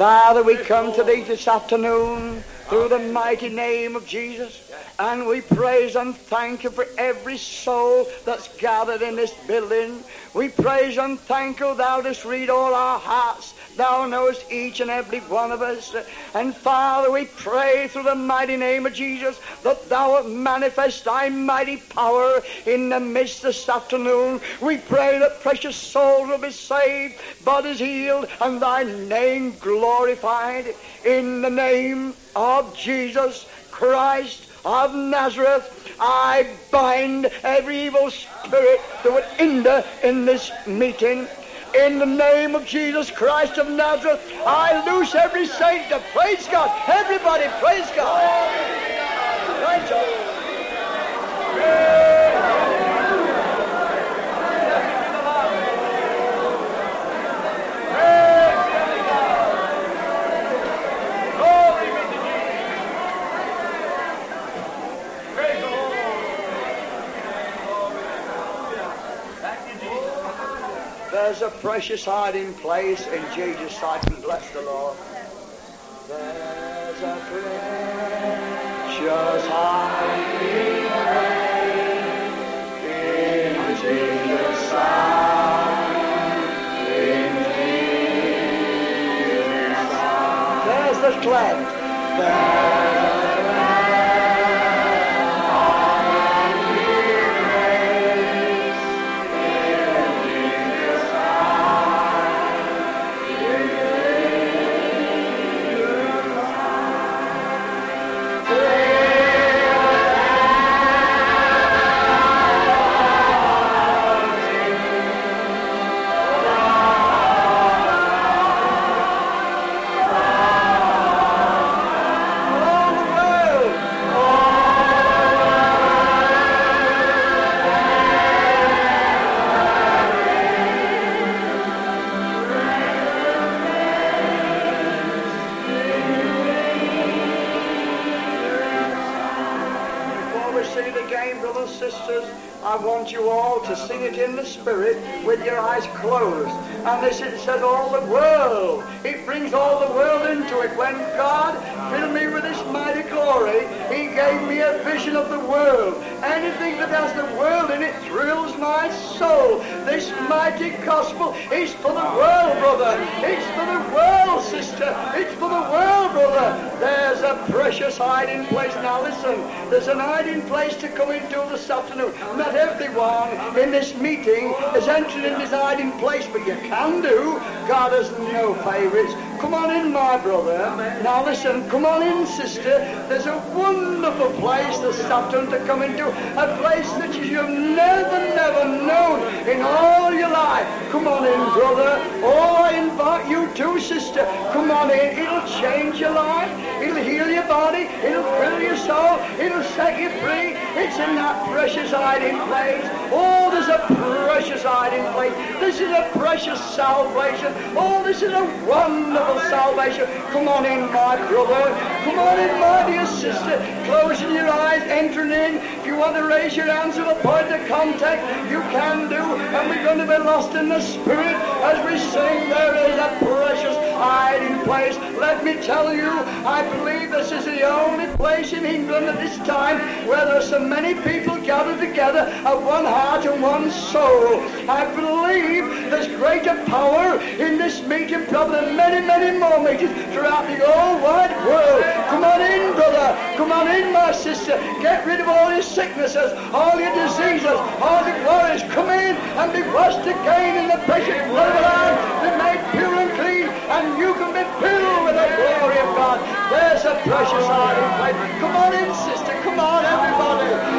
Father, we come to thee this afternoon through the mighty name of Jesus, and we praise and thank you for every soul that's gathered in this building. We praise and thank you, thou dost read all our hearts, thou knowest each and every one of us. And Father, we pray through the mighty name of Jesus that thou wilt manifest thy mighty power in the midst this afternoon. We pray that precious souls will be saved, bodies healed, and thy name glorified, in the name of Jesus Christ of Nazareth. I bind every evil spirit that would hinder in this meeting. In the name of Jesus Christ of Nazareth, I loose every saint to praise God. Everybody praise God. Praise God. There's a precious hiding place in Jesus' sight, and bless the Lord. There's a precious hiding place in Jesus' sight. In Jesus' sight. There's the cleft. Spirit with your eyes closed, and this it says all the world. It brings all the world into it. When God filled me with his mighty glory, he gave me a vision of the world. Anything that has the world in it thrills my soul. This mighty gospel is for the world, brother. It's for the world, sister. It's for the world, brother. There's a precious hiding place. Now listen, there's an hiding place to come into this afternoon. Not everyone in this meeting has entered in this hiding place, but you can do. God has no favorites. Come on in, my brother. Now listen, come on in, sister. There's a wonderful place this afternoon to come into, a place that you've never known in all your life. Come on in, brother. Oh, I invite you too, sister. Come on in. It'll change your life. It'll heal your body. It'll fill your soul. It'll set you free. It's in that precious hiding place. Oh, there's a precious hiding place. This is a precious salvation. Oh, this is a wonderful salvation. Come on in, my brother. Come on in, my dear sister. Closing your eyes, entering in. If you want to raise your hands to the point of contact, you can do. And we're going to be lost in the Spirit as we sing, there is a precious hiding place. Let me tell you, I believe this is the only place in England at this time where there are so many people gathered together of one heart and one soul. I believe there's greater power in this meeting probably than many more meetings throughout the whole wide world. Come on in, brother. Come on in, my sister. Get rid of all your sicknesses, all your diseases, all your worries. Come in and be washed again in the precious blood of the Lamb, be made pure and clean, and you can be filled with the glory of God. There's a precious hiding place. Come on in, sister. Come on, everybody.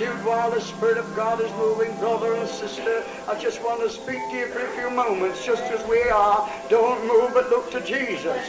you while the Spirit of God is moving, brother and sister. I just want to speak to you for a few moments, just as we are. Don't move, but look to Jesus.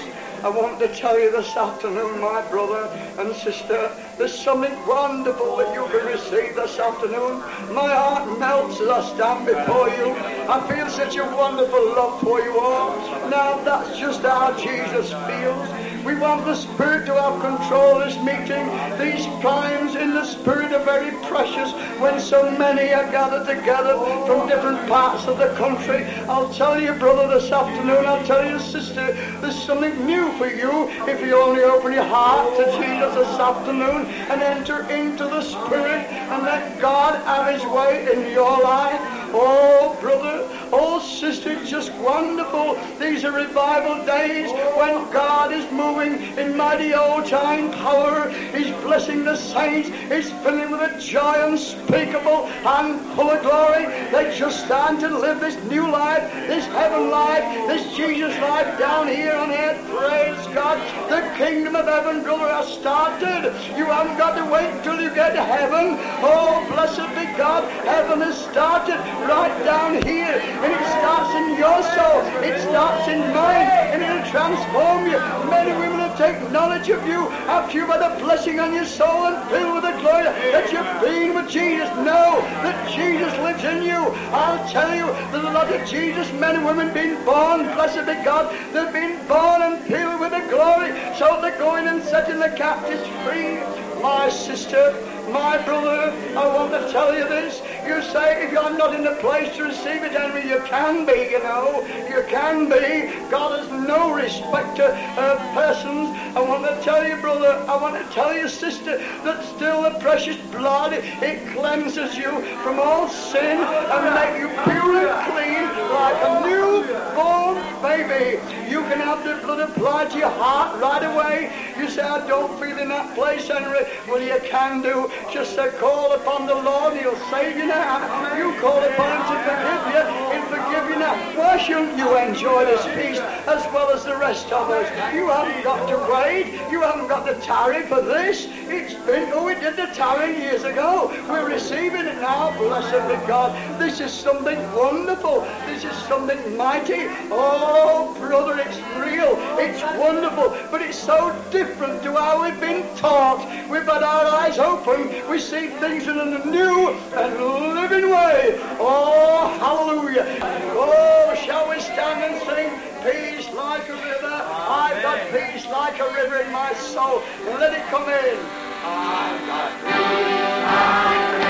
I want to tell you this afternoon, my brother and sister, there's something wonderful that you can receive this afternoon. My heart melts as I stand before you. I feel such a wonderful love for you all. Now, that's just how Jesus feels. We want the Spirit to have control of this meeting. These times in the Spirit are very precious when so many are gathered together from different parts of the country. I'll tell you, brother, this afternoon, I'll tell you, sister, there's something new for you if you only open your heart to Jesus this afternoon and enter into the Spirit and let God have his way in your life. Oh, brother, oh, sister, it's just wonderful. These are revival days when God is moving in mighty old-time power. He's blessing the saints. He's filling with a joy unspeakable and full of glory. They just stand to live this new life, this heaven life, this Jesus life down here on earth. Praise God. The kingdom of heaven, brother, has started. You haven't got to wait till you get to heaven. Oh, blessed be God. Heaven has started right down here. And it starts in your soul. It starts in mine. And it'll transform you. Men and women will take knowledge of you after you've had a blessing on your soul and filled with the glory that you've been with Jesus. Know that Jesus lives in you. I'll tell you, there's a lot of Jesus men and women being born, blessed be God. They've been born and filled with the glory, so they're going and setting the captives free. My sister, my brother, I want to tell you this. You say, if you're not in a place to receive it, enemy, you can be, you know. You can be. God is no respecter of persons. I want to tell you, brother, I want to tell you, sister, that still the precious blood, it cleanses you from all sin and make you pure and clean like a newborn baby. You can have the blood applied to your heart right away. You say, I don't feel in that place, Henry. Well, you can do. Just say, call upon the Lord, and he'll save you now. You call upon him to forgive you, he'll forgive you now. Why shouldn't you enjoy this feast as well as the rest of us? You haven't got to wait. You haven't got to tarry for this. We did the tarrying years ago. We're receiving it now, blessed be God. This is something wonderful. This is something mighty. Oh, brother, it's real. It's wonderful. But it's so different to how we've been taught. We've had our eyes open. We see things in a new and living way. Oh, hallelujah. Oh, shall we stand and sing? Peace like a river. I've got peace like a river in my soul. Let it come in. I've got peace like a river.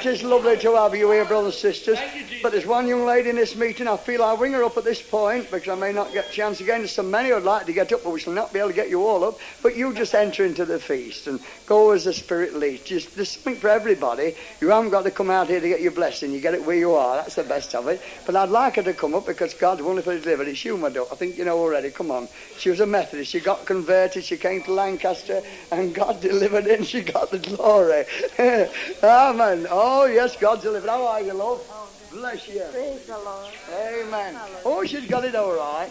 It is lovely to have you here, brothers and sisters. Thank you, but there's one young lady in this meeting. I feel I'll ring her up at this point because I may not get a chance again. There's so many who'd like to get up, but we shall not be able to get you all up. But you just enter into the feast and go as the Spirit leads. Just, there's something for everybody. You haven't got to come out here to get your blessing. You get it where you are. That's the best of it. But I'd like her to come up because God's wonderfully delivered. It's you, my daughter. I think you know already. Come on. She was a Methodist. She got converted. She came to Lancaster and God delivered her and she got the glory. Amen. Oh, yes, God delivered. How are you, love? Bless you. Praise the Lord. Amen. Hallelujah. Oh, she's got it all right.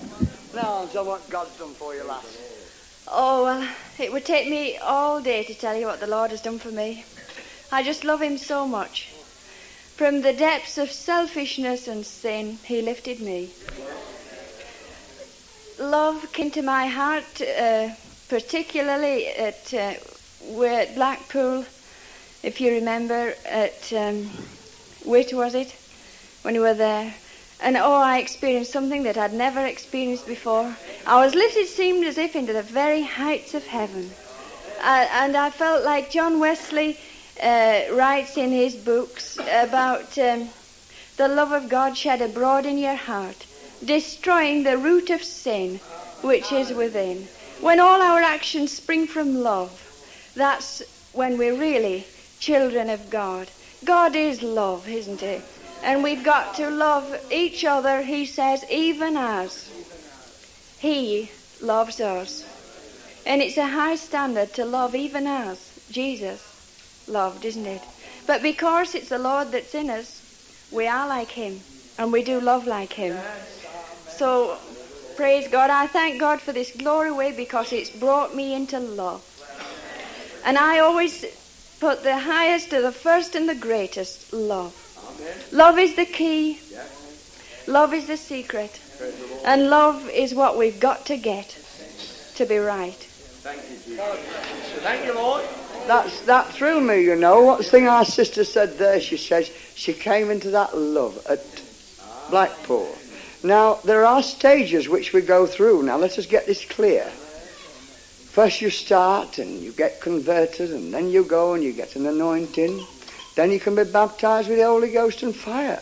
Now, so what God's done for you, lass? Oh, well, it would take me all day to tell you what the Lord has done for me. I just love him so much. From the depths of selfishness and sin, he lifted me. Love came to my heart, particularly at we're at Blackpool. If you remember, at Witt, was it, when we were there? And oh, I experienced something that I'd never experienced before. I was lifted, seemed as if, into the very heights of heaven. And I felt like John Wesley writes in his books about the love of God shed abroad in your heart, destroying the root of sin which is within. When all our actions spring from love, that's when we're really children of God. God is love, isn't he? And we've got to love each other, he says, even as he loves us. And it's a high standard to love even as Jesus loved, isn't it? But because it's the Lord that's in us, we are like him, and we do love like him. So, praise God. I thank God for this glory way because it's brought me into love. And I always put the highest to the first and the greatest, love. Amen. Love is the key. Yeah. Love is the secret. And love is what we've got to get to be right. Thank you, Jesus. Thank you, Lord. That threw me, you know. What thing our sister said there, she says, she came into that love at Blackpool. Now, there are stages which we go through. Now, let us get this clear. First you start and you get converted, and then you go and you get an anointing. Then you can be baptised with the Holy Ghost and fire.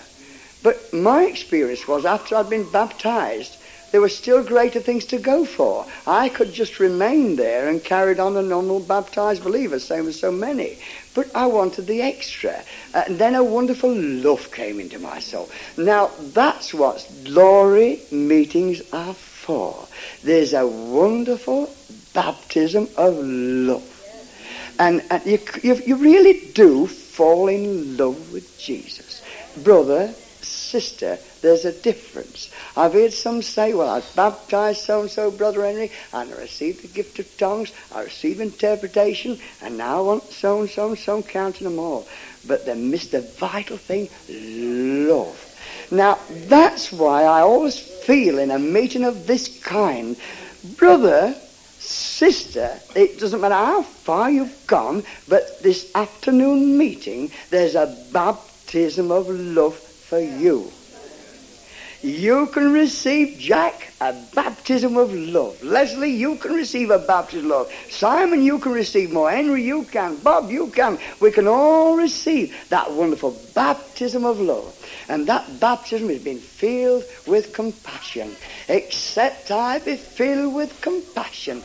But my experience was after I'd been baptised, there were still greater things to go for. I could just remain there and carried on a normal baptised believer, same as so many. But I wanted the extra. And then a wonderful love came into my soul. Now, that's what glory meetings are for. There's a wonderful baptism of love. And you really do fall in love with Jesus. Brother, sister, there's a difference. I've heard some say, well, I was baptised so-and-so, Brother Henry, and I received the gift of tongues, I received interpretation, and now I want so-and-so and so, counting them all. But they missed the vital thing, love. Now, that's why I always feel in a meeting of this kind, brother, sister, it doesn't matter how far you've gone, but this afternoon meeting, there's a baptism of love for you. You can receive, Jack, a baptism of love. Leslie, you can receive a baptism of love. Simon, you can receive more. Henry, you can. Bob, you can. We can all receive that wonderful baptism of love. And that baptism has been filled with compassion. Except I be filled with compassion,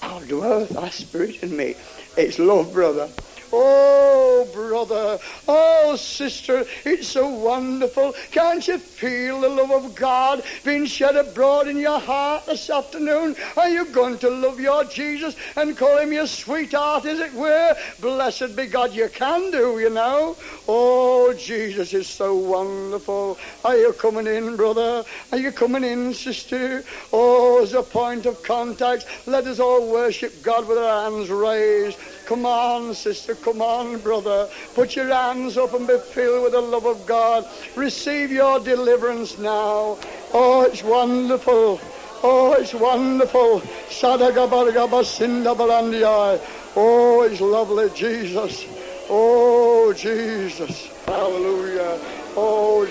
how dwelleth thy spirit in me. It's love, brother. Oh, brother, oh, sister, it's so wonderful. Can't you feel the love of God being shed abroad in your heart this afternoon? Are you going to love your Jesus and call him your sweetheart, as it were? Blessed be God, you can do, you know. Oh, Jesus is so wonderful. Are you coming in, brother? Are you coming in, sister? Oh, as a point of contact, let us all worship God with our hands raised. Come on, sister, come on, brother. Put your hands up and be filled with the love of God. Receive your deliverance now. Oh, it's wonderful. Oh, it's wonderful. Oh, it's lovely, Jesus. Oh, Jesus. Hallelujah. Oh,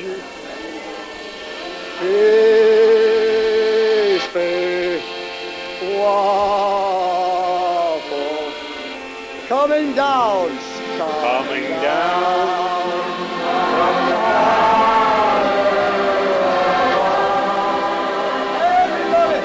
Jesus. Wow. Coming down. coming down from the Father. Everybody,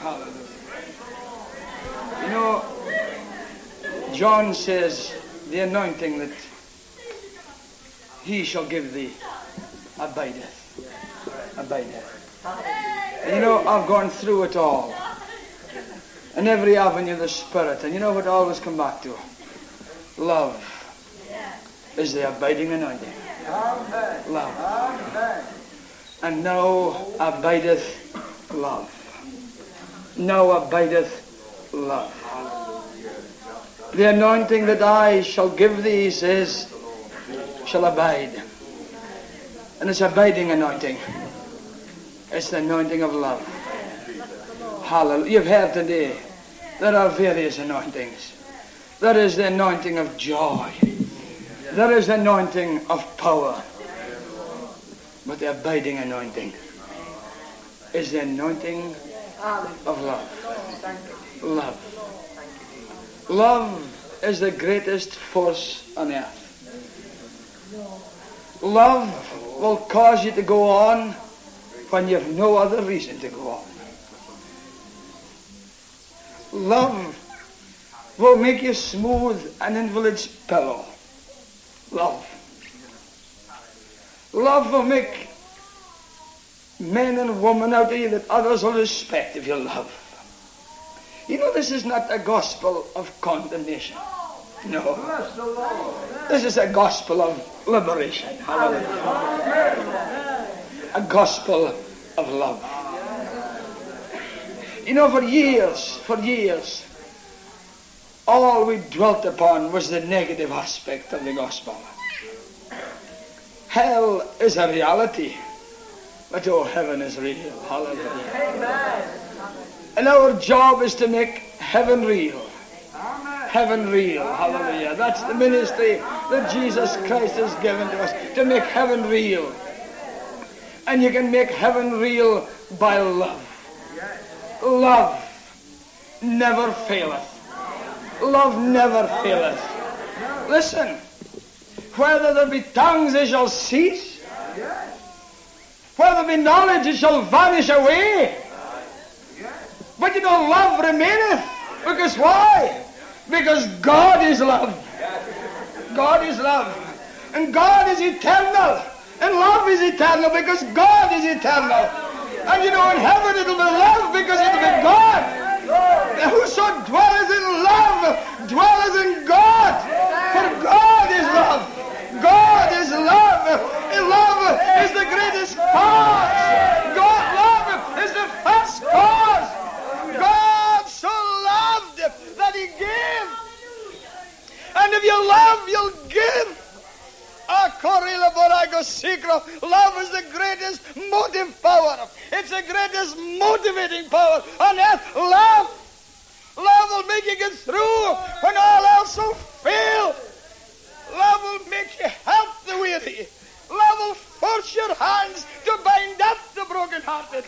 hallelujah. You know, John says the anointing that he shall give thee abideth. And you know, I've gone through it all and every avenue of the Spirit, and you know what I always come back to? Love is the abiding anointing. Love. And now abideth love. Now abideth love. The anointing that I shall give thee, says, shall abide. And it's abiding anointing. It's the anointing of love. Hallelujah. You've heard today, there are various anointings. There is the anointing of joy. There is the anointing of power. But the abiding anointing is the anointing of love. Love. Love is the greatest force on earth. Love will cause you to go on when you have no other reason to go on. Love will make you smooth an invalid's pillow. Love. Love will make men and women out there that others will respect if you love. You know, this is not a gospel of condemnation. No. This is a gospel of liberation. Hallelujah. A gospel of love. You know, for years, all we dwelt upon was the negative aspect of the gospel. Hell is a reality. But oh, heaven is real. Hallelujah. Amen. And our job is to make heaven real. Amen. Heaven real. Hallelujah. That's the ministry that Jesus Christ has given to us, to make heaven real. And you can make heaven real by love. Love never faileth. Love never faileth. Listen, whether there be tongues, they shall cease. Whether there be knowledge, it shall vanish away. But you know, love remaineth. Because why? Because God is love. God is love. And God is eternal. And love is eternal because God is eternal. And you know, in heaven it'll be love because it'll be God. And whoso dwelleth in love dwelleth in God. For God is love. God is love. Love is the greatest cause. God, love is the first cause. God so loved that he gave. And if you love, you'll give. Love is the greatest motive power. It's the greatest motivating power on earth. Love. Love will make you get through when all else will fail. Love will make you help the weary. Love will force your hands to bind up the brokenhearted.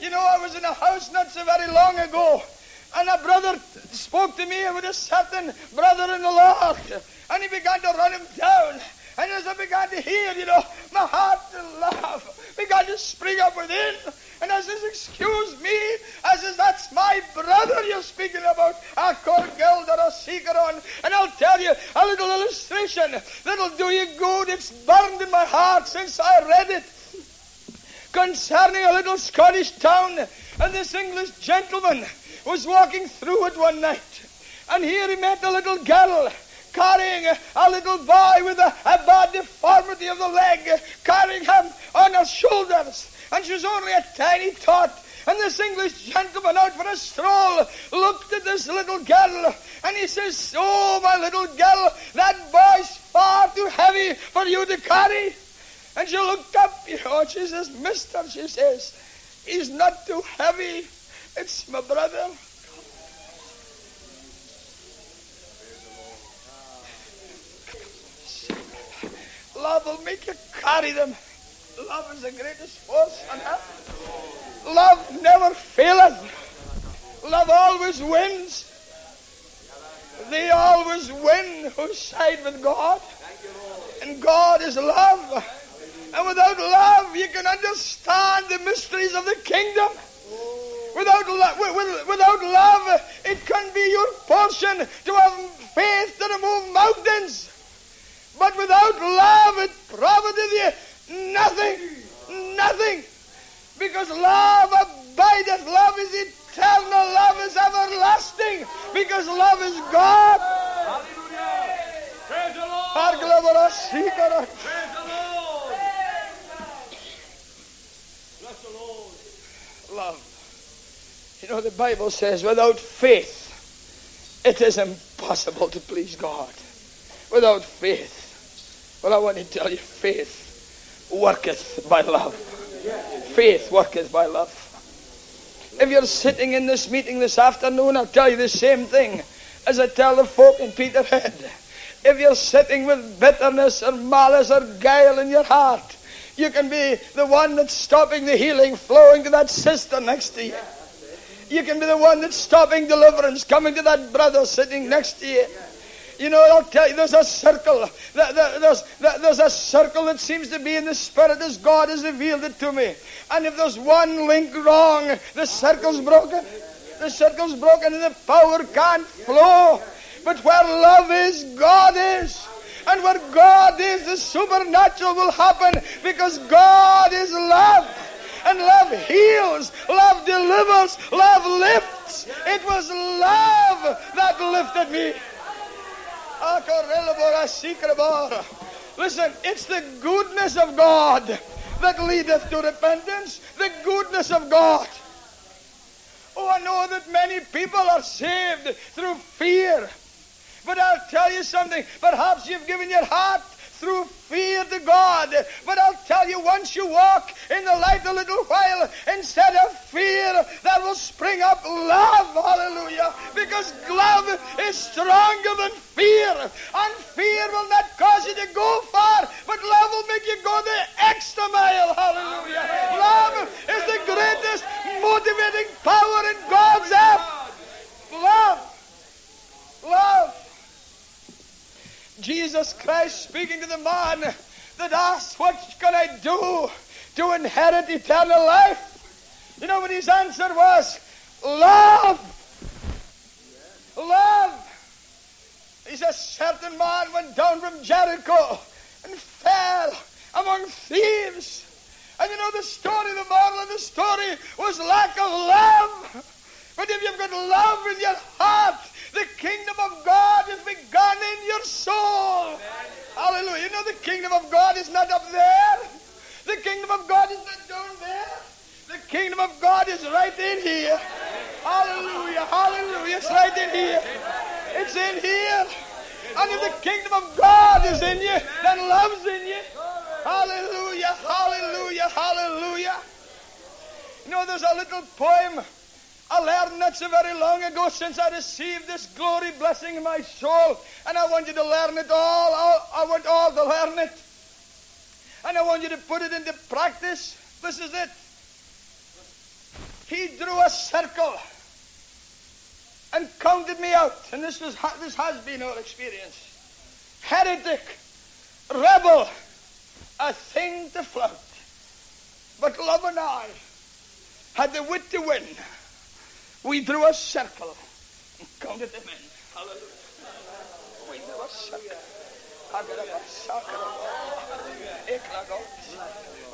You know, I was in a house not so very long ago, and a brother spoke to me with a certain brother in the Lord, and he began to run him down. And as I began to hear, you know, my heart love began to spring up within. And I says, excuse me, I says, that's my brother you're speaking about. I call Gelder a seeker on. And I'll tell you a little illustration that'll do you good. It's burned in my heart since I read it. Concerning a little Scottish town, and this English gentleman was walking through it one night, and here he met a little girl carrying a little boy with a bad deformity of the leg, carrying him on her shoulders, and she was only a tiny tot. And this English gentleman, out for a stroll, looked at this little girl, and he says, "Oh, my little girl, that boy's far too heavy for you to carry." And she looked up, and she says, "Mister," she says, "he's not too heavy. It's my brother." Love will make you carry them. Love is the greatest force on earth. Love never faileth. Love always wins. They always win who side with God. And God is love. And without love, you can understand the mysteries of the kingdom. Without love, it can be your portion to have faith to remove mountains. But without love, it profiteth you nothing. Nothing. Because love abideth. Love is eternal. Love is everlasting. Because love is God. Hallelujah. Praise the Lord. Praise the Lord. Love. You know, the Bible says, without faith, it is impossible to please God. Without faith. Well, I want to tell you, faith worketh by love. Faith worketh by love. If you're sitting in this meeting this afternoon, I'll tell you the same thing as I tell the folk in Peterhead. If you're sitting with bitterness or malice or guile in your heart, you can be the one that's stopping the healing flowing to that sister next to you. You can be the one that's stopping deliverance coming to that brother sitting next to you. You know, I'll tell you, there's a circle. There's a circle that seems to be in the Spirit as God has revealed it to me. And if there's one link wrong, the circle's broken. The circle's broken and the power can't flow. But where love is, God is. And where God is, the supernatural will happen, because God is love. And love heals, love delivers, love lifts. It was love that lifted me. Listen, it's the goodness of God that leadeth to repentance. The goodness of God. Oh, I know that many people are saved through fear. But I'll tell you something. Perhaps you've given your heart through fear to God. But I'll tell you, once you walk in the light a little while, instead of fear, that will spring up love. Hallelujah. Because love is stronger than fear. And fear will not cause you to go far, but love will make you go the extra mile. Hallelujah. Love is the greatest motivating power in God's earth. Love. Love. Jesus Christ speaking to the man that asked, what can I do to inherit eternal life? You know what his answer was? Love. Love. He says, certain man went down from Jericho and fell among thieves. And you know the story, the moral of the story was lack of love. But if you've got love in your heart, the kingdom of God is begun in your soul. Amen. Hallelujah. You know, the kingdom of God is not up there. The kingdom of God is not down there. The kingdom of God is right in here. Hallelujah. Hallelujah. It's right in here. It's in here. And if the kingdom of God is in you, then love's in you. Hallelujah. Hallelujah. Hallelujah. You know, there's a little poem I learned not so very long ago since I received this glory blessing in my soul. And I want you to learn it all. I want all to learn it. And I want you to put it into practice. This is it. He drew a circle and counted me out. And this has been our experience. Heretic, rebel, a thing to flout. But love and I had the wit to win. We drew a circle and counted them in. Hallelujah. We drew a circle.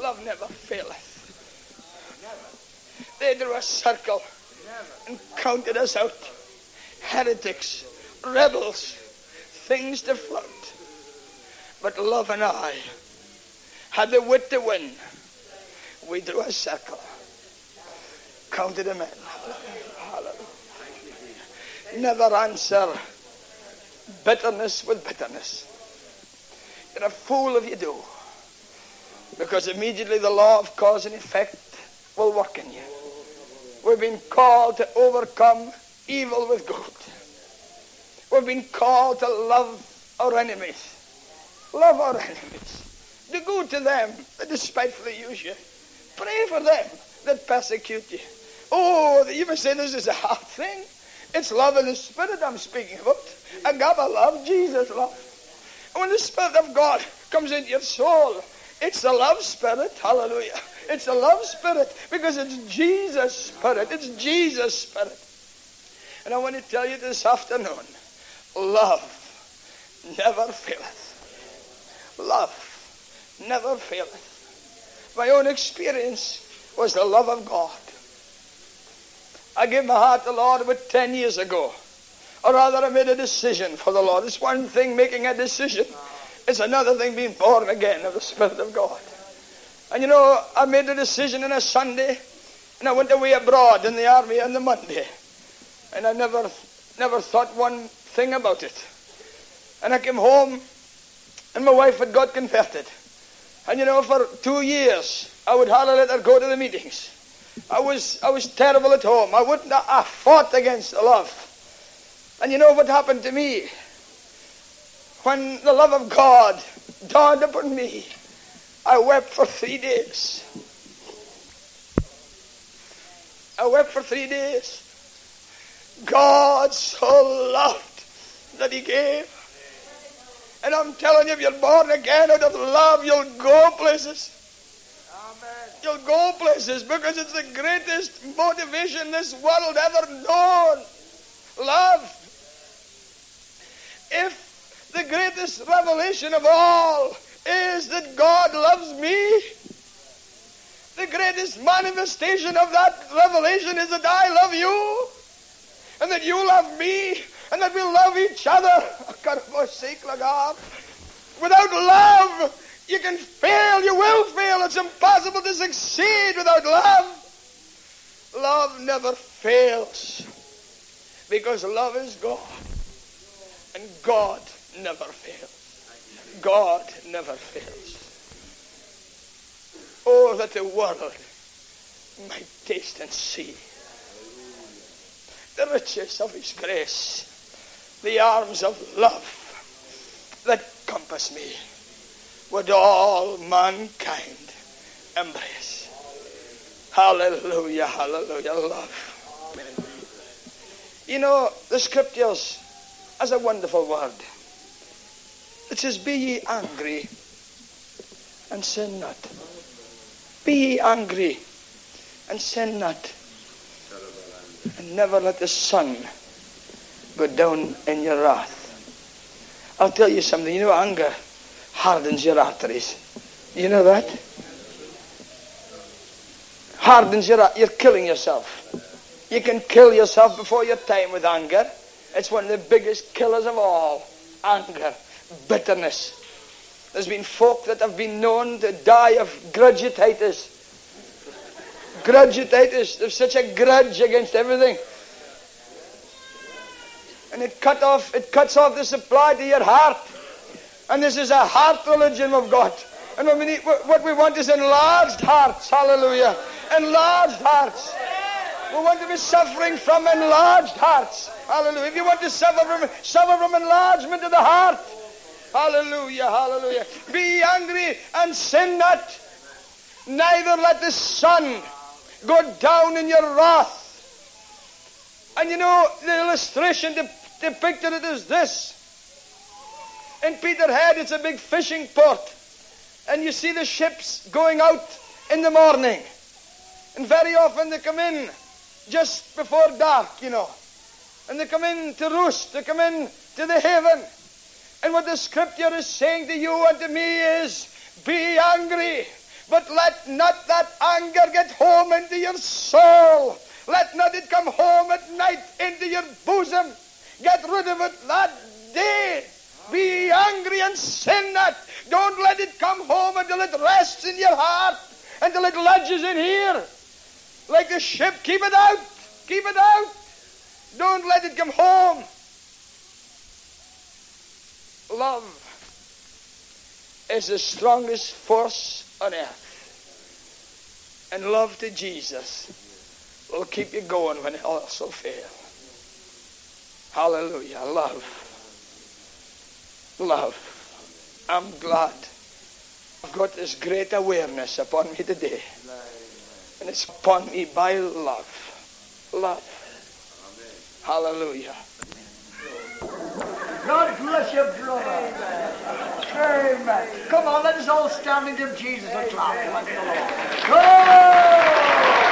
Love never faileth. They drew a circle and counted us out. Heretics, rebels, things to flout. But love and I had the wit to win. We drew a circle, counted them in. Hallelujah. Never answer bitterness with bitterness. You're a fool if you do, because immediately the law of cause and effect will work in you. We've been called to overcome evil with good. We've been called to love our enemies. Love our enemies. Do good to them that despitefully use you. Pray for them that persecute you. Oh, you may say this is a hard thing. It's love in the Spirit I'm speaking about. Agape love, Jesus love. And when the Spirit of God comes into your soul, it's the love spirit, hallelujah. It's the love spirit because it's Jesus' spirit. It's Jesus' spirit. And I want to tell you this afternoon, love never faileth. Love never faileth. My own experience was the love of God. I gave my heart to the Lord about 10 years ago. Or rather, I made a decision for the Lord. It's one thing making a decision. It's another thing being born again of the Spirit of God. And you know, I made a decision on a Sunday, and I went away abroad in the army on the Monday. And I never thought one thing about it. And I came home, and my wife had got converted. And you know, for 2 years, I would hardly let her go to the meetings. I was terrible at home. I fought against the love. And you know what happened to me? When the love of God dawned upon me, I wept for 3 days. I wept for 3 days. God so loved that he gave. And I'm telling you, if you're born again out of love, you'll go places. Amen. You'll go places because it's the greatest motivation this world ever known. Love. If the greatest revelation of all is that God loves me, the greatest manifestation of that revelation is that I love you, and that you love me, and that we love each other. Without love, you can fail, you will fail. It's impossible to succeed without love. Love never fails, because love is God, and God never fails. God never fails. Oh, that the world might taste and see the riches of his grace, the arms of love that compass me, would all mankind embrace. Hallelujah, hallelujah, love. You know, the scriptures has a wonderful word. It says, be ye angry and sin not. Be ye angry and sin not. And never let the sun go down in your wrath. I'll tell you something. You know, anger hardens your arteries. You know that? Hardens your arteries. You're killing yourself. You can kill yourself before your time with anger. It's one of the biggest killers of all. Anger. Bitterness. There's been folk that have been known to die of grudgeitis. Grudgeitis. There's such a grudge against everything. And it cuts off the supply to your heart. And this is a heart religion we've got. And what we want is enlarged hearts. Hallelujah. Enlarged hearts. We want to be suffering from enlarged hearts. Hallelujah. If you want to suffer from enlargement of the heart. Hallelujah, hallelujah. Be angry and sin not. Neither let the sun go down in your wrath. And you know, the illustration depicted it is this. In Peterhead, it's a big fishing port. And you see the ships going out in the morning. And very often they come in just before dark, you know. And they come in to roost, they come in to the haven. And what the scripture is saying to you and to me is, be angry, but let not that anger get home into your soul. Let not it come home at night into your bosom. Get rid of it that day. Be angry and sin not. Don't let it come home until it rests in your heart, until it lodges in here. Like the ship, keep it out. Keep it out. Don't let it come home. Love is the strongest force on earth. And love to Jesus will keep you going when it also fails. Hallelujah. Love. Love. I'm glad I've got this great awareness upon me today. And it's upon me by love. Love. Hallelujah. God bless you, brother. Amen. Amen. Come on, let us all stand and give Jesus a clap. Thank the Lord. Yeah.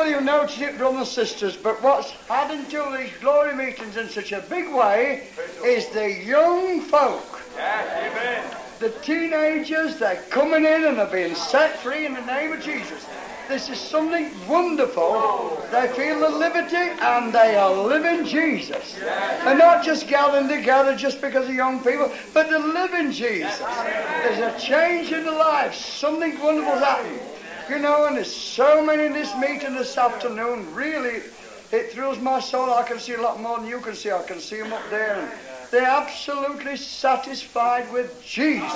nobody who knows it from the sisters, but what's had until these glory meetings in such a big way is the young folk. Yes, amen. The teenagers, they're coming in and they're being set free in the name of Jesus. This is something wonderful. They feel the liberty and they are living Jesus. They're not just gathering together just because of young people, but they're living Jesus. There's a change in the life. Something wonderful's happened. You know, and there's so many in this meeting this afternoon. Really, it thrills my soul. I can see a lot more than you can see. I can see them up there. They're absolutely satisfied with Jesus.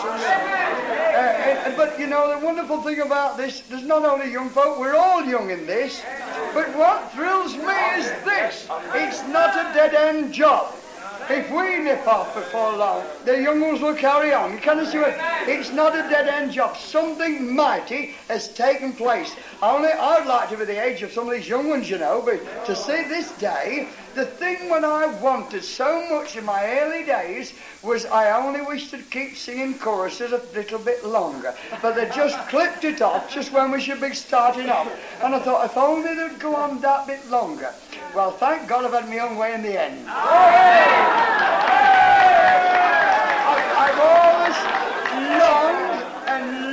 But you know, the wonderful thing about this, there's not only young folk, we're all young in this, but what thrills me is this: it's not a dead-end job. If we nip off before long, the young ones will carry on. You can't see it. It's not a dead-end job. Something mighty has taken place. Only I'd like to be the age of some of these young ones, you know, but to see this day, the thing when I wanted so much in my early days was I only wished to keep singing choruses a little bit longer. But they just clipped it off just when we should be starting off. And I thought, if only they'd go on that bit longer. Well, thank God I've had my own way in the end. Amen. I've always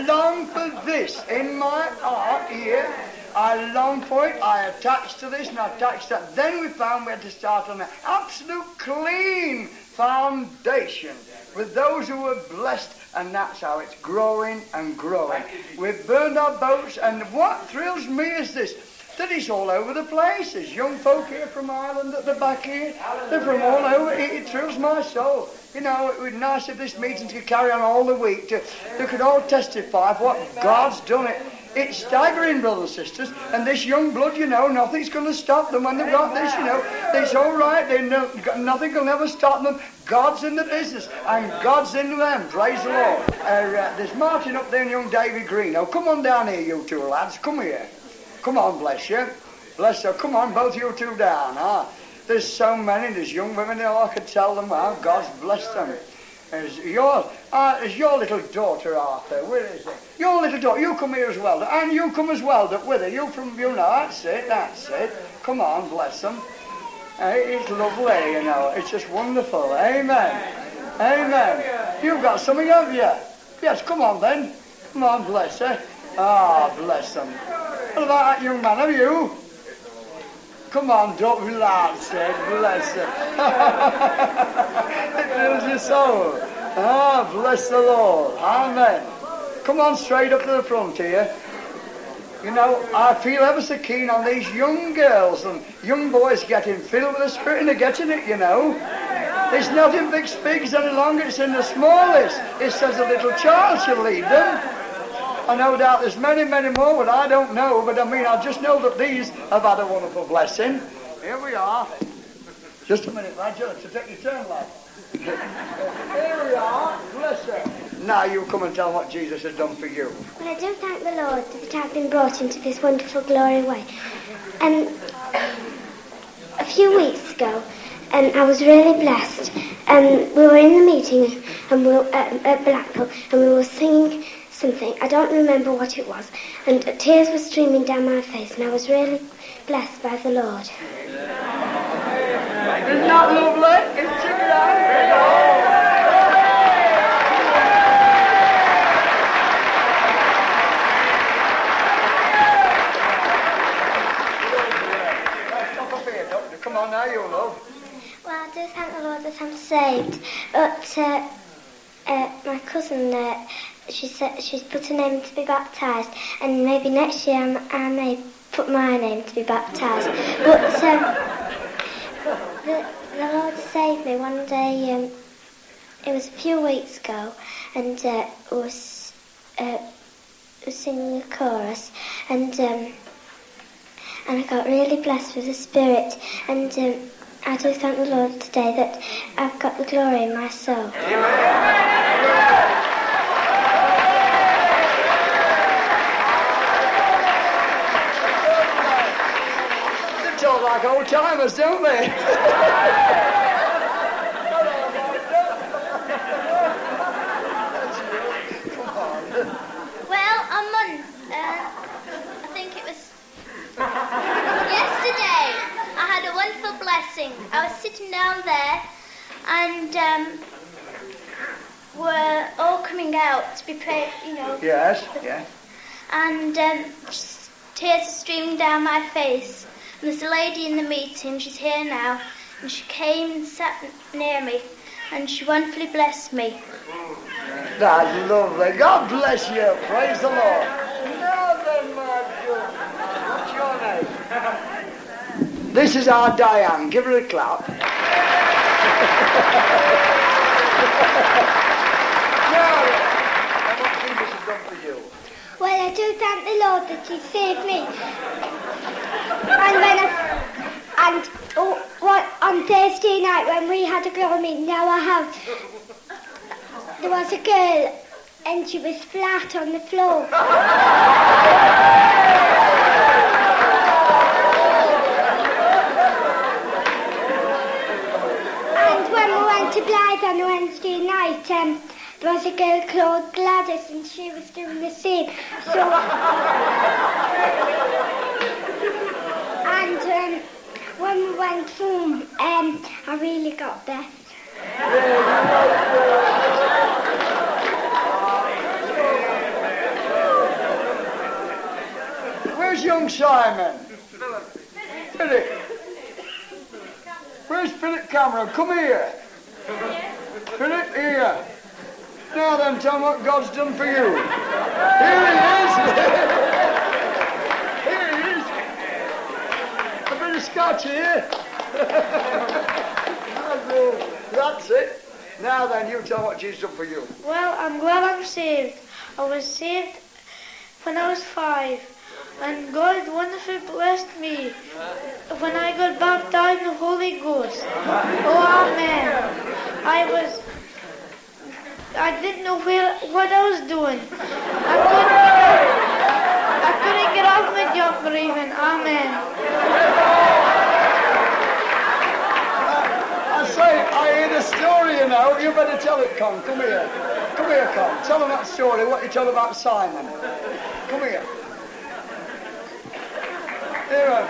longed for this in my heart here. I longed for it. I attached to this and I attached to that. Then we found we had to start on an absolute clean foundation with those who were blessed, and that's how it's growing and growing. We've burned our boats, and what thrills me is this: that it's all over the place. There's young folk here from Ireland at the back here. They're from all over. It thrills my soul. You know, it would be nice if this meeting could carry on all the week. They could all testify of what God's done it. It's staggering, brothers and sisters. And this young blood, you know, nothing's going to stop them when they've got this, you know. It's all right. They know, nothing will ever stop them. God's in the business, and God's in them. Praise the Lord. There's Martin up there and young David Green. Now, come on down here, you two lads. Come here. Come on, bless you. Bless you. Come on, both you two down. Huh? There's so many. There's young women. You know, I could tell them how God's blessed them. There's your little daughter, Arthur. Where is it? Your little daughter. You come here as well. And you come as well with her. You from, you know, that's it. That's it. Come on, bless them. It's lovely, you know. It's just wonderful. Amen. Amen. You've got something, have you? Yes, come on then. Come on, bless her. Ah, bless them. What about that young man, have you? Come on, don't relax, bless it. It fills your soul. Ah, bless the Lord. Amen. Come on straight up to the front here. You know, I feel ever so keen on these young girls and young boys getting filled with the Spirit, and they're getting it, you know. It's not in big spigs any longer, it's in the smallest. It says a little child shall lead them. I no doubt there's many, many more, but I don't know. But I mean, I just know that these have had a wonderful blessing. Here we are. Just a minute, lad, to take your turn, lad. Here we are. Bless her. Now you come and tell what Jesus has done for you. Well, I do thank the Lord that I've been brought into this wonderful glory way. And a few weeks ago, and I was really blessed. And we were in the meeting, and we were at Blackpool, and we were singing something, I don't remember what it was, and tears were streaming down my face, and I was really blessed by the Lord. Isn't that lovely? Isn't it nice? Stop up here, doctor. Come on now, you love. Well, I do thank the Lord that I'm saved, but my cousin she said she's put her name to be baptised, and maybe next year I may put my name to be baptised. But the Lord saved me one day. It was a few weeks ago, and was singing a chorus, and I got really blessed with the Spirit, and I do thank the Lord today that I've got the glory in my soul. Amen. Like old timers, don't they? Well, I think it was. dressing. I was sitting down there and were all coming out to be prayed, you know. Yes, yeah. And tears streamed down my face. And there's a lady in the meeting, she's here now, and she came and sat near me, and she wonderfully blessed me. That's lovely. God bless you. Praise the Lord. Now then, my good. What's your name? This is our Diane. Give her a clap. Now, what thing has done for you? Well, I do thank the Lord that He saved me. And on Thursday night when we had a glory meeting, there was a girl and she was flat on the floor. And when we went to Blythe on a Wednesday night, there was a girl called Gladys and she was doing the same. So, and when we went home, I really got there. Where's young Simon? Philip. Where's Philip Cameron? Come here. Philip, here. Now then, tell me what God's done for you. Here he is. Here he is. A bit of scotch here. That's it. Now then, you tell me what Jesus done for you. Well, I'm glad I'm saved. I was saved when I was 5. And God wonderfully blessed me when I got baptized in the Holy Ghost. Oh, amen. I didn't know what I was doing. I couldn't get off my jumper even. Amen. I say, I hear the story, you know. You better tell it, Con. Come here. Come here, Con. Tell them that story, what you told about Simon. Come here. Praise the Lord.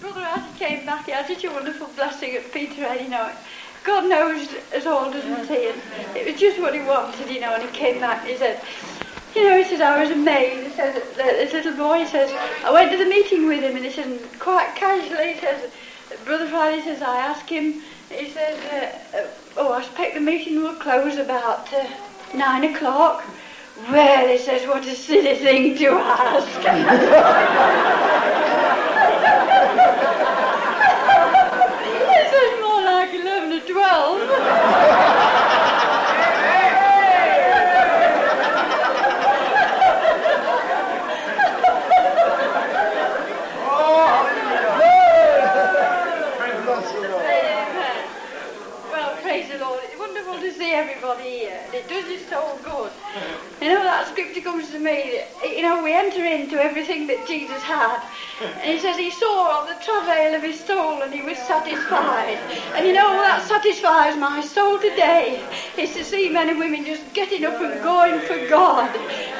Brother Arthur came back. He had such a wonderful blessing at Peterhead, you know. God knows us all, doesn't he? And it was just what he wanted, you know. And he came back and he said, you know, he says, I was amazed. He says, this little boy, he says, I went to the meeting with him, and he says, quite casually, he says, Brother Friday says, I asked him, he says, I expect the meeting will close about 9:00. Well, he says, what a silly thing to ask. He says, more like 11 or 12. It does us so good. You know, that scripture comes to me, you know, we enter into everything that Jesus had. And he says he saw on the travail of his soul and he was satisfied. And you know, that satisfies my soul today, is to see men and women just getting up and going for God.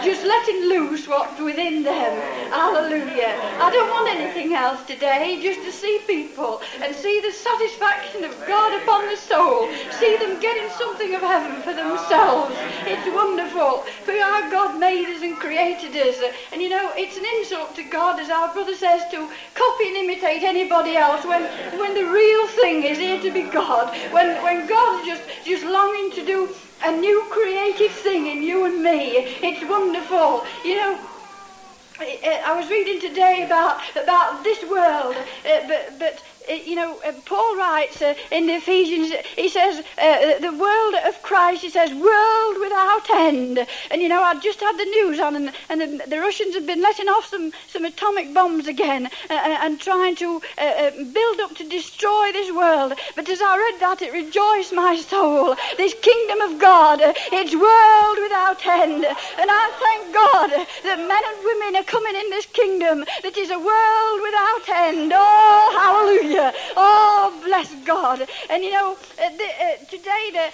Just letting loose what's within them. Hallelujah. I don't want anything else today, just to see people and see the satisfaction of God upon the soul. See them getting something of heaven for themselves. It's wonderful, for our God made us and created us, and you know, it's an insult to God, as our brother says, to copy and imitate anybody else when the real thing is here to be God, when God's just longing to do a new creative thing in you and me. It's wonderful, you know. I was reading today about this world, you know, Paul writes in the Ephesians, he says, the world of Christ, he says, world without end. And, you know, I just had the news on, and the Russians have been letting off some atomic bombs again and trying to build up to destroy this world. But as I read that, it rejoiced my soul. This kingdom of God, it's world without end. And I thank God that men and women are coming in this kingdom that is a world without end. Oh, hallelujah. Hallelujah. Oh, bless God. And you know, today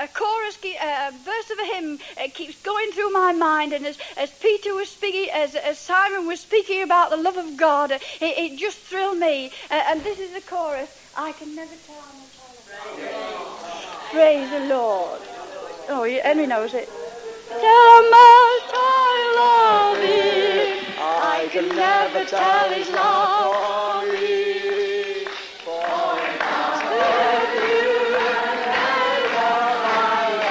a chorus, a verse of a hymn keeps going through my mind. And as Peter was speaking, as Simon was speaking about the love of God, it just thrilled me. And this is the chorus. I can never tell how much I love God. Praise the Lord. Oh, Henry knows it. Tell how much I love Him. I can never tell His love for me. For it has been you and all I love you.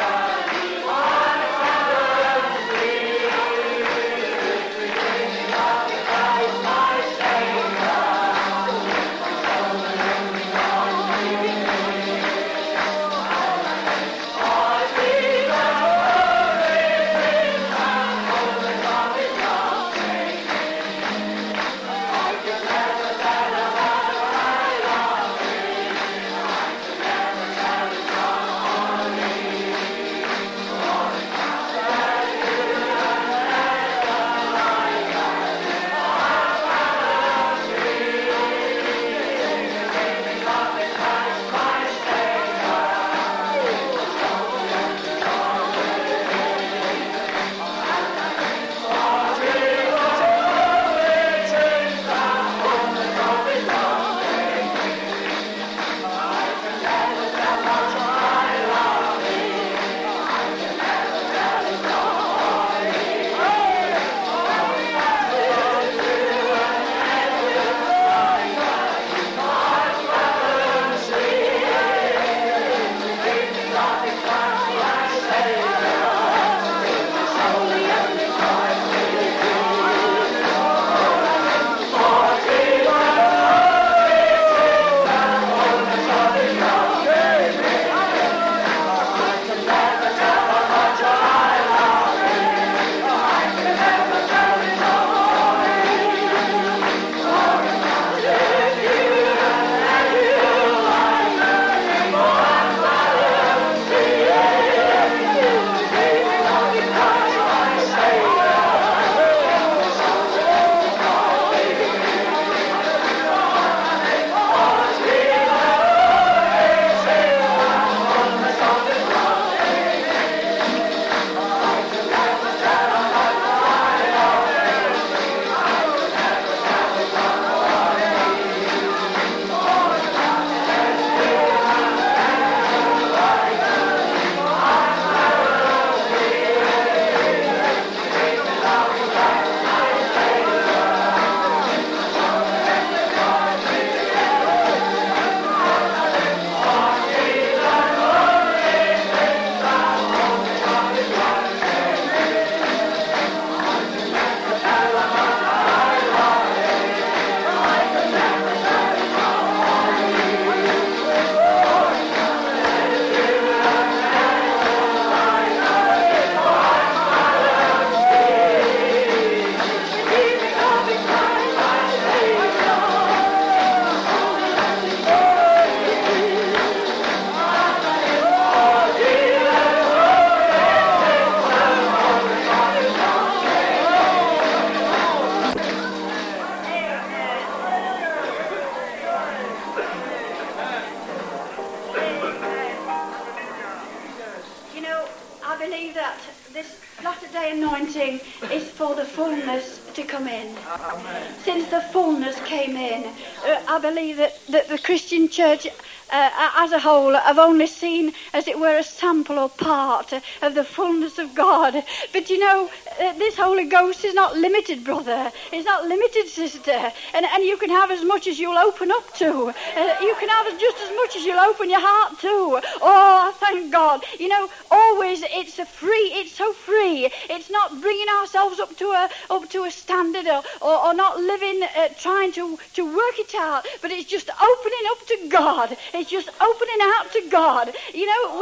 I believe that the Christian church as a whole have only seen, as it were, a sample or part of the fullness of God. But you know, this Holy Ghost is not limited, brother. It's not limited, sister. And you can have as much as you'll open up to. You can have just as much as you'll open your heart to. Oh, thank God. You know, always it's so free. It's not bringing ourselves up to a standard or not living, trying to work it out. But it's just opening up to God. It's just opening out to God. You know,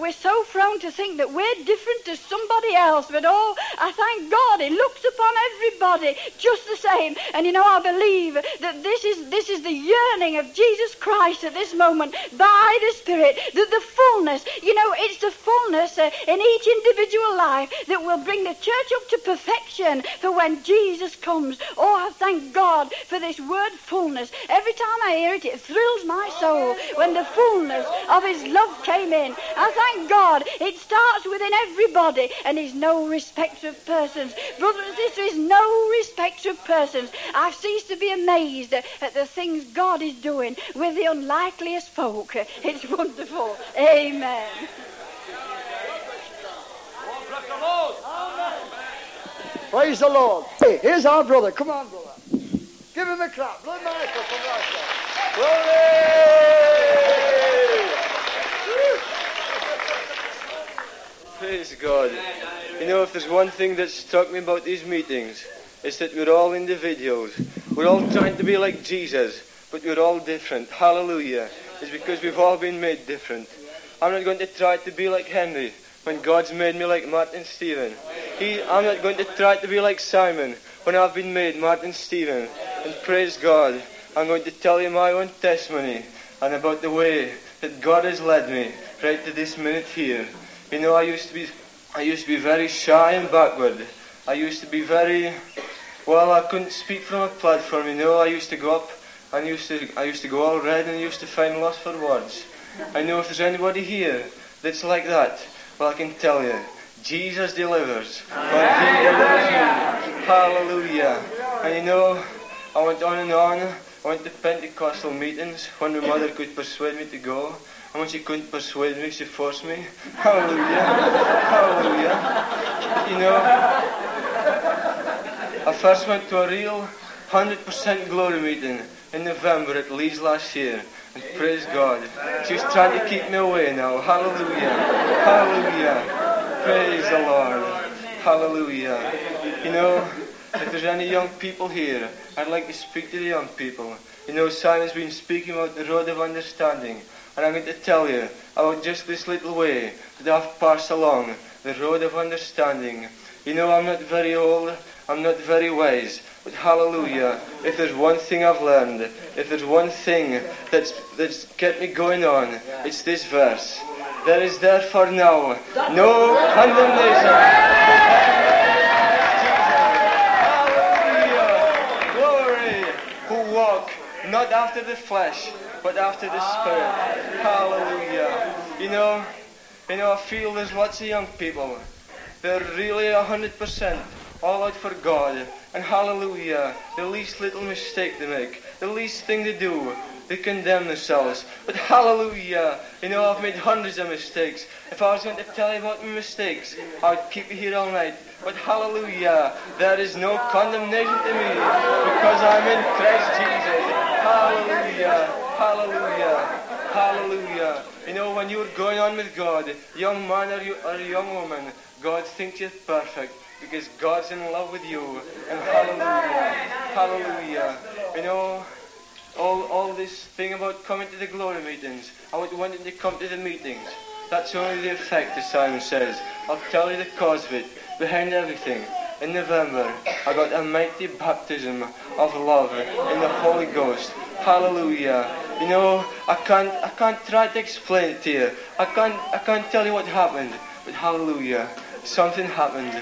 we're so prone to think that we're different to somebody else. But oh, I thank God He looks upon everybody just the same. And you know, I believe that this is the yearning of Jesus Christ at this moment by the Spirit, that the fullness, you know, it's the fullness in each individual life that will bring the church up to perfection for when Jesus comes. Oh, I thank God for this word fullness. Every time I hear it, it thrills my soul when the fullness of His love came in. I thank God it starts within everybody and is no respecter of persons. Brother and sister, is no respecter of persons. I've ceased to be amazed at the things God is doing with the unlikeliest folk. It's wonderful. Amen. Praise the Lord. Hey, here's our brother. Come on, brother. Give him a clap. Blow Michael from right there. Glory! Praise God. You know, if there's one thing that struck me about these meetings, it's that we're all individuals. We're all trying to be like Jesus, but we're all different. Hallelujah. It's because we've all been made different. I'm not going to try to be like Henry when God's made me like Martin Stephen. I'm not going to try to be like Simon when I've been made Martin Stephen. And praise God, I'm going to tell you my own testimony and about the way that God has led me right to this minute here. You know, I used to be very shy and backward. I used to be well, I couldn't speak from a platform, you know. I used to go up and I used to go all red and I used to find lost for words. I know if there's anybody here that's like that, well, I can tell you, Jesus delivers. He delivers me. Hallelujah. And you know, I went on and on. I went to Pentecostal meetings when my mother could persuade me to go. And when she couldn't persuade me, she forced me. Hallelujah. Hallelujah. You know, I first went to a real 100% glory meeting in November at Leeds last year. And praise God, she's trying to keep me away now. Hallelujah. Hallelujah. Praise the Lord. Hallelujah. You know, if there's any young people here, I'd like to speak to the young people. You know, Simon's been speaking about the road of understanding. And I'm going to tell you about just this little way that I've passed along, the road of understanding. You know, I'm not very old, I'm not very wise, but hallelujah, if there's one thing I've learned, if there's one thing that's kept me going on, it's this verse. There is therefore now no condemnation. Hallelujah. Glory. Who walk not after the flesh, but after the Spirit. Hallelujah. You know, I feel there's lots of young people. They're really 100% all out for God. And hallelujah, the least little mistake they make, the least thing they do, they condemn themselves. But hallelujah, you know, I've made hundreds of mistakes. If I was going to tell you about my mistakes, I would keep you here all night. But hallelujah, there is no condemnation to me because I'm in Christ Jesus. Hallelujah, hallelujah, hallelujah. You know, when you're going on with God, young man or young woman, God thinks you're perfect because God's in love with you. And hallelujah, hallelujah. You know, all this thing about coming to the glory meetings. I wanted to come to the meetings. That's only the effect, as Simon says. I'll tell you the cause of it. Behind everything, in November, I got a mighty baptism of love in the Holy Ghost. Hallelujah. You know, I can't try to explain it to you. I can't tell you what happened. But hallelujah, something happened.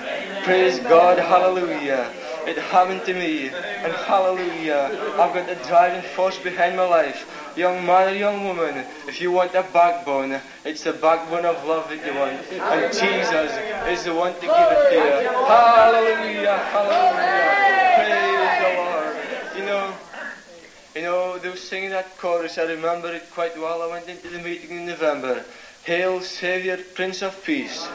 Praise God. Hallelujah. It happened to me, and hallelujah, I've got the driving force behind my life. Young man or young woman, if you want a backbone, it's the backbone of love that you want. And Jesus is the one to give it to you. Hallelujah, hallelujah, praise the Lord. You know, they were singing that chorus, I remember it quite well. I went into the meeting in November. Hail, Saviour, Prince of Peace,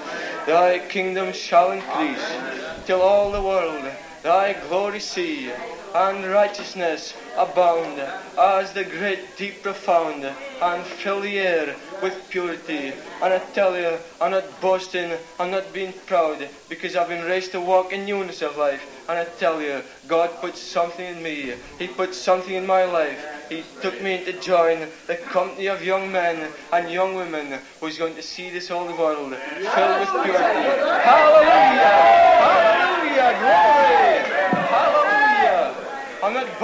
thy kingdom shall increase, till all the world thy glory see, and righteousness abound, as the great deep profound, and fill the air with purity. And I tell you, I'm not boasting, I'm not being proud, because I've been raised to walk in newness of life. And I tell you, God put something in me, He put something in my life. He took me to join the company of young men and young women who's going to see this whole world filled with purity. Hallelujah! Hallelujah!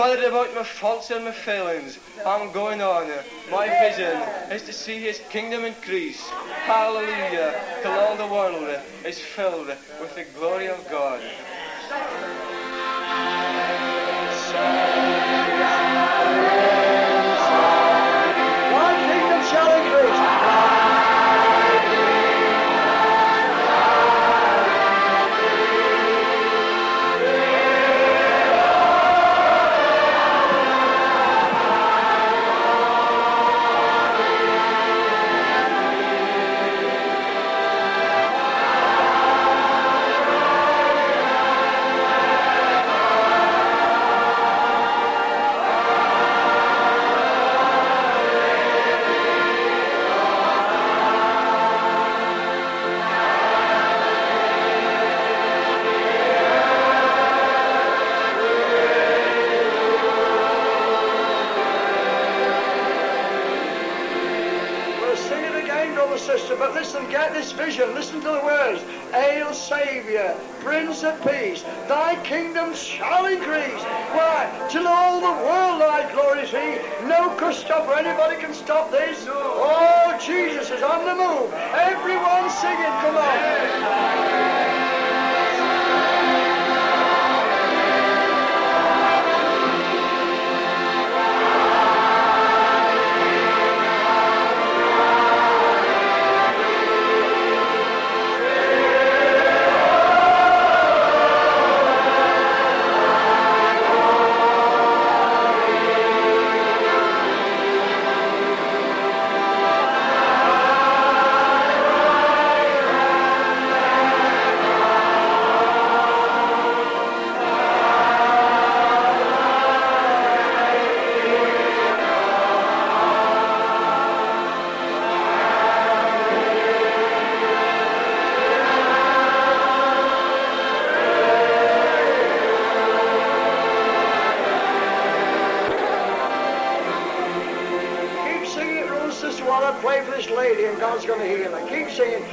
bothered about my faults and my failings. I'm going on. My vision is to see his kingdom increase. Hallelujah. Till all the world is filled with the glory of God. But listen, get this vision, listen to the words. Hail Saviour, Prince of Peace, thy kingdom shall increase. Why? Till all the world thy glory is he. No stopper, anybody can stop this. Oh, Jesus is on the move. Everyone sing it, come on. Pray for this lady and God's going to heal her. Keep singing.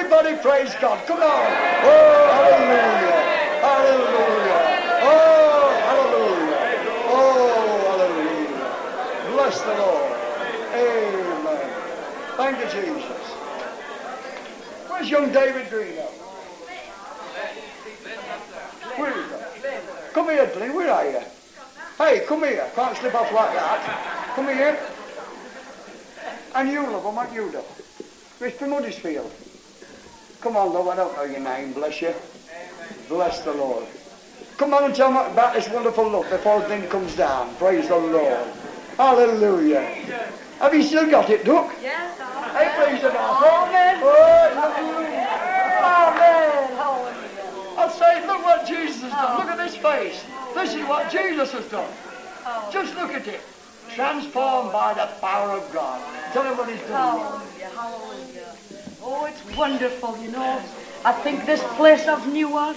Everybody praise God. Come on. Oh, hallelujah. Hallelujah. Oh, hallelujah. Oh, hallelujah. Bless the Lord. Amen. Thank you, Jesus. Where's young David Green now? Where is he? Come here, Glenn. Where are you? Hey, come here. Can't slip off like that. Come here. And you, love, I'm at you, love. Mr. Muddersfield. Come on, love, I don't know your name, bless you. Amen. Bless the Lord. Come on and tell me about this wonderful love before the thing comes down. Praise the Lord. Hallelujah. Have you still got it, Duck? Yes, I have. Hey, praise the Lord. Amen. Oh, amen. I say, look what Jesus has done. Look at this face. This is what Jesus has done. Just look at it. Transformed by the power of God. Tell him what he's done. Hallelujah. Oh, it's wonderful, you know. I think this place of Newark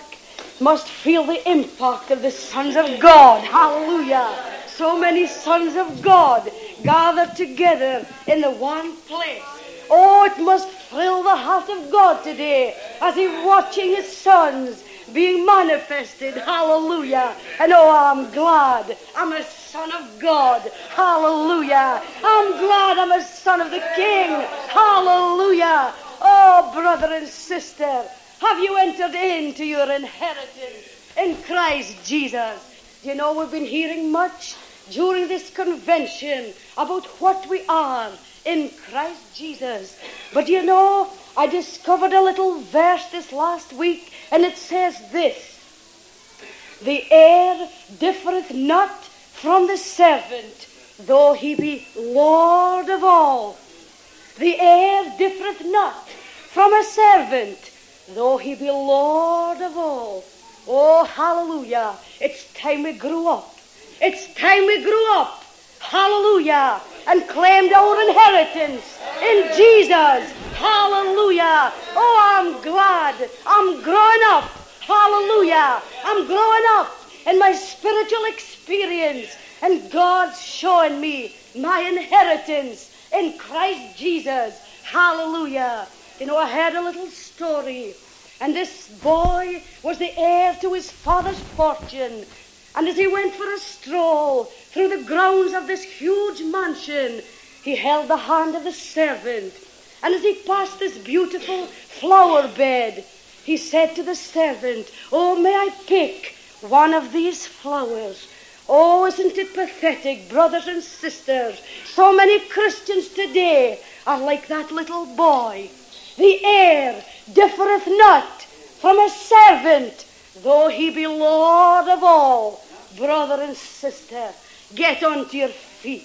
must feel the impact of the sons of God. Hallelujah. So many sons of God gathered together in the one place. Oh, it must fill the heart of God today as he's watching his sons being manifested. Hallelujah. And oh, I'm glad I'm a son of God. Hallelujah. I'm glad I'm a son of the King. Hallelujah. Oh, brother and sister, have you entered into your inheritance in Christ Jesus? You know, we've been hearing much during this convention about what we are in Christ Jesus. But you know, I discovered a little verse this last week, and it says this: the heir differeth not from the servant, though he be Lord of all. The heir differeth not from a servant, though he be Lord of all. Oh, hallelujah. It's time we grew up. It's time we grew up. Hallelujah. And claimed our inheritance in Jesus. Hallelujah. Oh, I'm glad. I'm growing up. Hallelujah. I'm growing up in my spiritual experience, and God's showing me my inheritance in Christ Jesus. Hallelujah. You know, I heard a little story, and this boy was the heir to his father's fortune, and as he went for a stroll through the grounds of this huge mansion, he held the hand of the servant, and as he passed this beautiful flower bed, he said to the servant, "Oh, may I pick one of these flowers?" Oh, isn't it pathetic, brothers and sisters? So many Christians today are like that little boy. The heir differeth not from a servant, though he be Lord of all. Brother and sister, get onto your feet.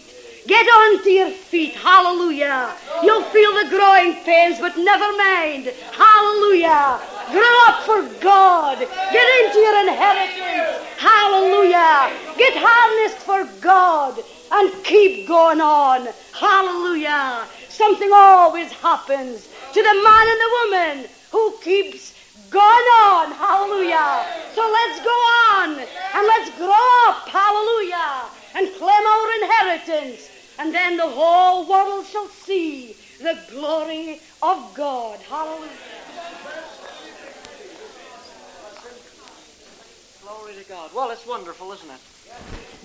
Get onto your feet. Hallelujah. You'll feel the growing pains, but never mind. Hallelujah. Grow up for God. Get into your inheritance. Hallelujah. Get harnessed for God and keep going on. Hallelujah. Something always happens to the man and the woman who keeps going on. Hallelujah. So let's go on and let's grow up. Hallelujah. And claim our inheritance. And then the whole world shall see the glory of God. Hallelujah. Glory to God. Well, it's wonderful, isn't it?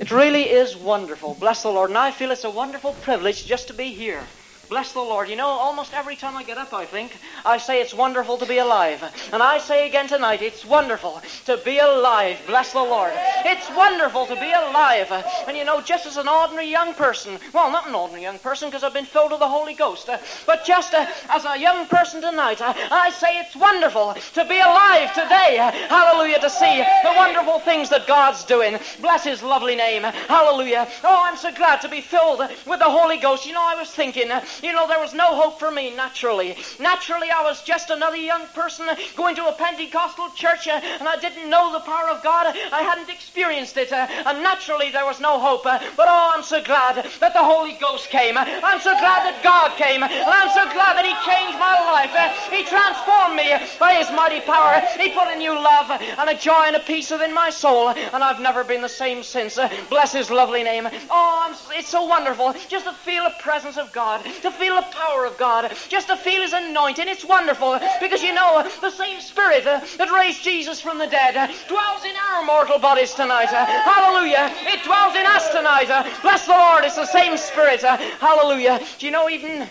It really is wonderful. Bless the Lord. And I feel it's a wonderful privilege just to be here. Bless the Lord. You know, almost every time I get up, I think, I say it's wonderful to be alive. And I say again tonight, it's wonderful to be alive. Bless the Lord. It's wonderful to be alive. And you know, just as an ordinary young person, well, not an ordinary young person because I've been filled with the Holy Ghost, but just as a young person tonight, I say it's wonderful to be alive today. Hallelujah, to see the wonderful things that God's doing. Bless his lovely name. Hallelujah. Oh, I'm so glad to be filled with the Holy Ghost. You know, I was thinking, you know, there was no hope for me, naturally. Naturally, I was just another young person going to a Pentecostal church, and I didn't know the power of God. I hadn't experienced it, and naturally there was no hope. But oh, I'm so glad that the Holy Ghost came. I'm so glad that God came. And I'm so glad that he changed my life. He transformed me by his mighty power. He put a new love and a joy and a peace within my soul, and I've never been the same since. Bless his lovely name. Oh, it's so wonderful just to feel the presence of God. to feel the power of God, just to feel his anointing. It's wonderful because, you know, the same Spirit that raised Jesus from the dead dwells in our mortal bodies tonight. Hallelujah. It dwells in us tonight. Bless the Lord. It's the same Spirit. Hallelujah. Do you know, even,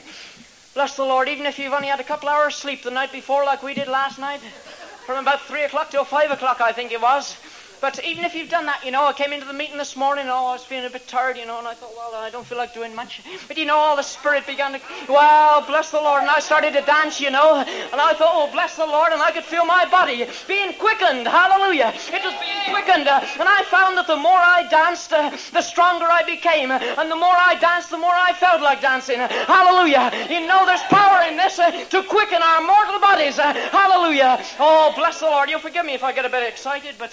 bless the Lord, even if you've only had a couple hours sleep the night before like we did last night, from about 3 o'clock till 5 o'clock, I think it was. But even if you've done that, you know, I came into the meeting this morning, I was feeling a bit tired, you know, and I thought, well, I don't feel like doing much. But, you know, all the Spirit began to, well, bless the Lord, and I started to dance, you know, and I thought, oh, bless the Lord, and I could feel my body being quickened, hallelujah, it was being quickened, and I found that the more I danced, the stronger I became, and the more I danced, the more I felt like dancing, hallelujah, you know, there's power in this to quicken our mortal bodies, hallelujah, oh, bless the Lord, you'll forgive me if I get a bit excited, but,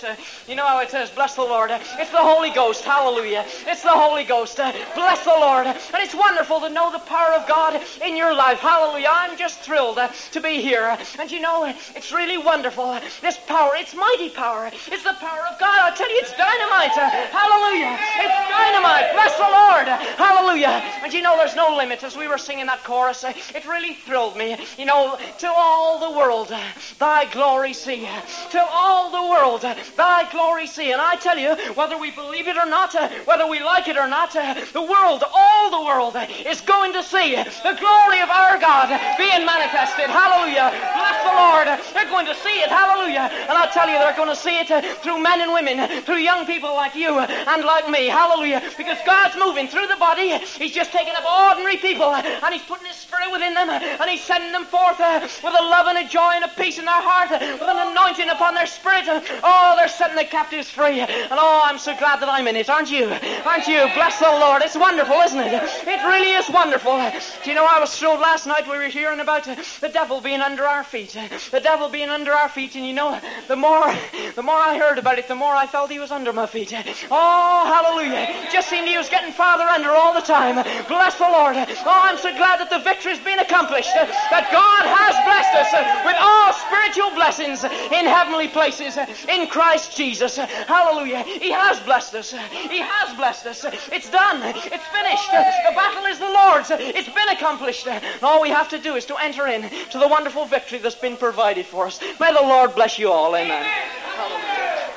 you know, how it says, bless the Lord. It's the Holy Ghost. Hallelujah. It's the Holy Ghost. Bless the Lord. And it's wonderful to know the power of God in your life. Hallelujah. I'm just thrilled to be here. And you know, it's really wonderful. This power, it's mighty power. It's the power of God. I tell you, it's dynamite. Hallelujah. It's dynamite. Bless the Lord. Hallelujah. And you know, there's no limit. As we were singing that chorus, it really thrilled me. You know, to all the world, thy glory see. To all the world, thy glory. And I tell you, whether we believe it or not, whether we like it or not, the world, all the world, is going to see the glory of our God being manifested. Hallelujah. Bless the Lord. They're going to see it. Hallelujah. And I tell you, they're going to see it through men and women, through young people like you and like me. Hallelujah. Because God's moving through the body. He's just taking up ordinary people and he's putting his Spirit within them and he's sending them forth with a love and a joy and a peace in their heart, with an anointing upon their spirit. Oh, they're setting the captives free, and oh, I'm so glad that I'm in it, aren't you? Aren't you? Bless the Lord. It's wonderful, isn't it? It really is wonderful. Do you know, I was thrilled last night. We were hearing about the devil being under our feet, the devil being under our feet, and you know, the more I heard about it, the more I felt he was under my feet. Oh, hallelujah. It just seemed he was getting farther under all the time. Bless the Lord. Oh, I'm so glad that the victory's been accomplished, that God has blessed us with all spiritual blessings in heavenly places in Christ Jesus. Hallelujah. He has blessed us. He has blessed us. It's done. It's finished. The battle is the Lord's. It's been accomplished. All we have to do is to enter in to the wonderful victory that's been provided for us. May the Lord bless you all. Amen. Hallelujah.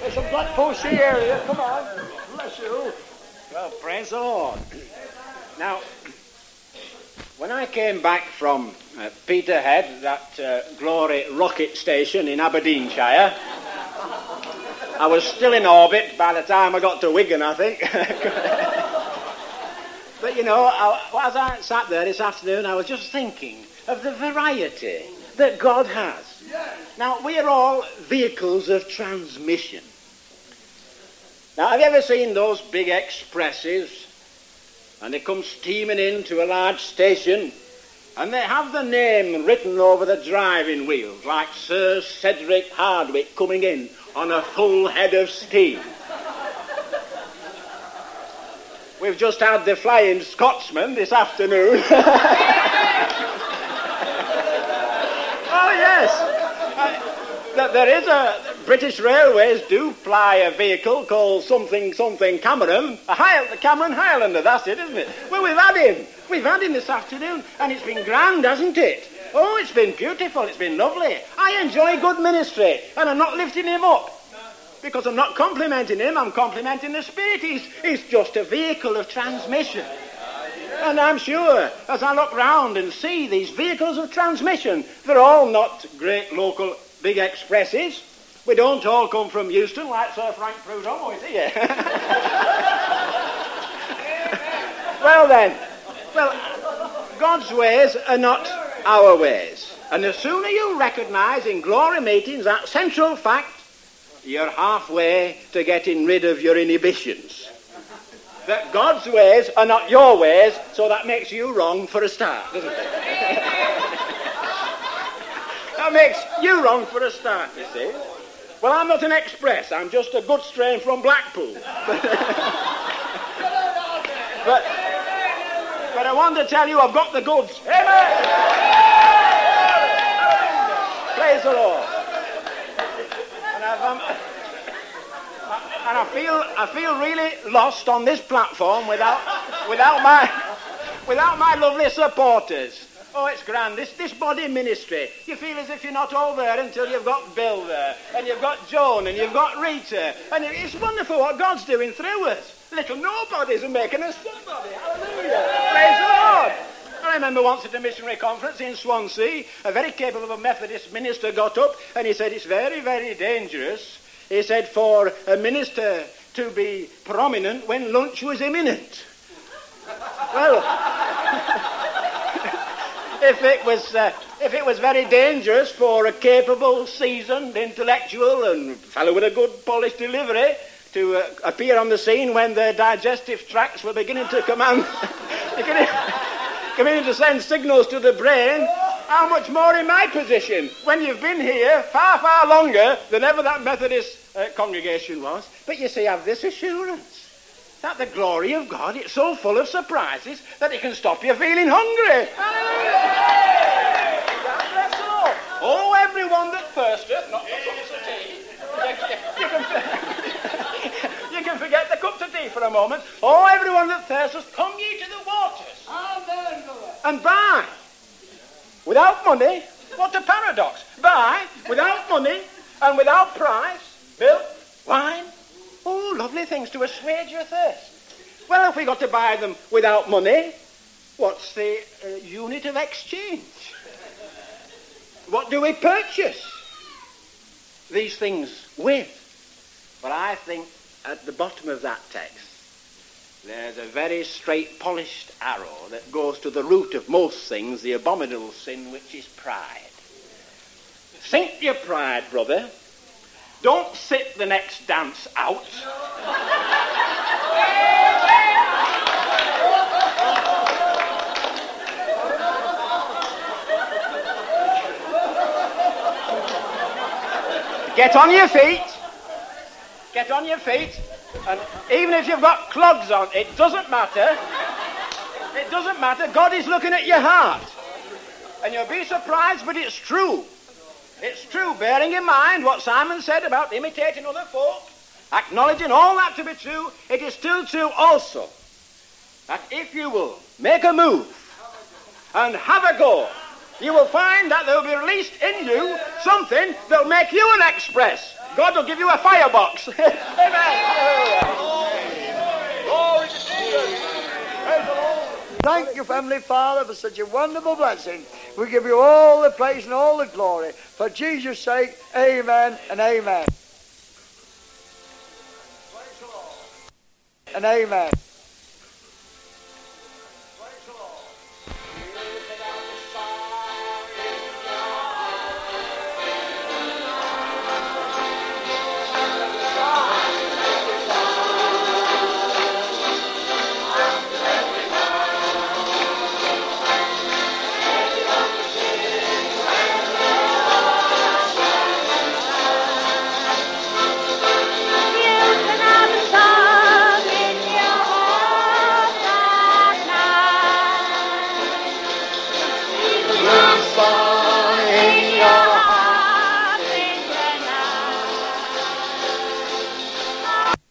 There's some black folks in the area. Come on. Bless you. Well, praise the Lord. Now, when I came back from Peterhead, that glory rocket station in Aberdeenshire, I was still in orbit by the time I got to Wigan, I think. But you know, as I sat there this afternoon, I was just thinking of the variety that God has. Yes. Now, we are all vehicles of transmission. Now, have you ever seen those big expresses? And they come steaming into a large station, and they have the name written over the driving wheels, like Sir Cedric Hardwick coming in on a full head of steam. We've just had the Flying Scotsman this afternoon. Oh, yes. There is a... British Railways do ply a vehicle called something Cameron, Cameron Highlander, that's it, isn't it? Well, we've had him this afternoon, and it's been grand, hasn't it? Oh, it's been beautiful, it's been lovely. I enjoy good ministry, and I'm not lifting him up, because I'm not complimenting him, I'm complimenting the Spirit. He's just a vehicle of transmission. And I'm sure, as I look round and see these vehicles of transmission, they're all not great local big expresses. We don't all come from Euston like Sir Frank Prudhomme, is he? Well then, God's ways are not our ways. And the sooner you recognise in glory meetings that central fact, you're halfway to getting rid of your inhibitions. That God's ways are not your ways, so that makes you wrong for a start, doesn't it? That makes you wrong for a start, you see. Well, I'm not an express. I'm just a goods train from Blackpool. but I want to tell you I've got the goods. Amen! Praise the Lord. And I feel really lost on this platform without my without my lovely supporters. Oh, it's grand, this body ministry. You feel as if you're not all there until you've got Bill there, and you've got Joan, and you've got Rita, and it's wonderful what God's doing through us. Little nobodies are making us somebody. Hallelujah. Yeah. Praise the Lord. I remember once at a missionary conference in Swansea, a very capable Methodist minister got up and he said, it's very, very dangerous, he said, for a minister to be prominent when lunch was imminent. Well, if it was very dangerous for a capable, seasoned, intellectual and fellow with a good, polished delivery to appear on the scene when their digestive tracts were beginning to command... beginning to send signals to the brain, how much more in my position when you've been here far, far longer than ever that Methodist congregation was. But you see, have this assurance that the glory of God, it's so full of surprises that it can stop you feeling hungry. Hallelujah! Oh, everyone that thirsteth, not the cups of tea. You can forget the cups of tea for a moment. Oh, everyone that thirsteth, come ye to the waters. And buy, without money, what a paradox. Buy, without money and without price, milk, wine, oh, lovely things to assuage your thirst. Well, if we got to buy them without money, what's the unit of exchange? What do we purchase these things with? But I think at the bottom of that text, there's a very straight, polished arrow that goes to the root of most things, the abominable sin, which is pride. Sink your pride, brother. Don't sit the next dance out. Get on your feet. Get on your feet. And even if you've got clogs on, it doesn't matter. It doesn't matter. God is looking at your heart. And you'll be surprised, but it's true. It's true, bearing in mind what Simon said about imitating other folk, acknowledging all that to be true, it is still true also that if you will make a move and have a go, you will find that there will be released in you something that will make you an express. God will give you a firebox. Amen. Glory to Jesus. Thank you, Heavenly Father, for such a wonderful blessing. We give you all the praise and all the glory. For Jesus' sake, amen and amen. And amen.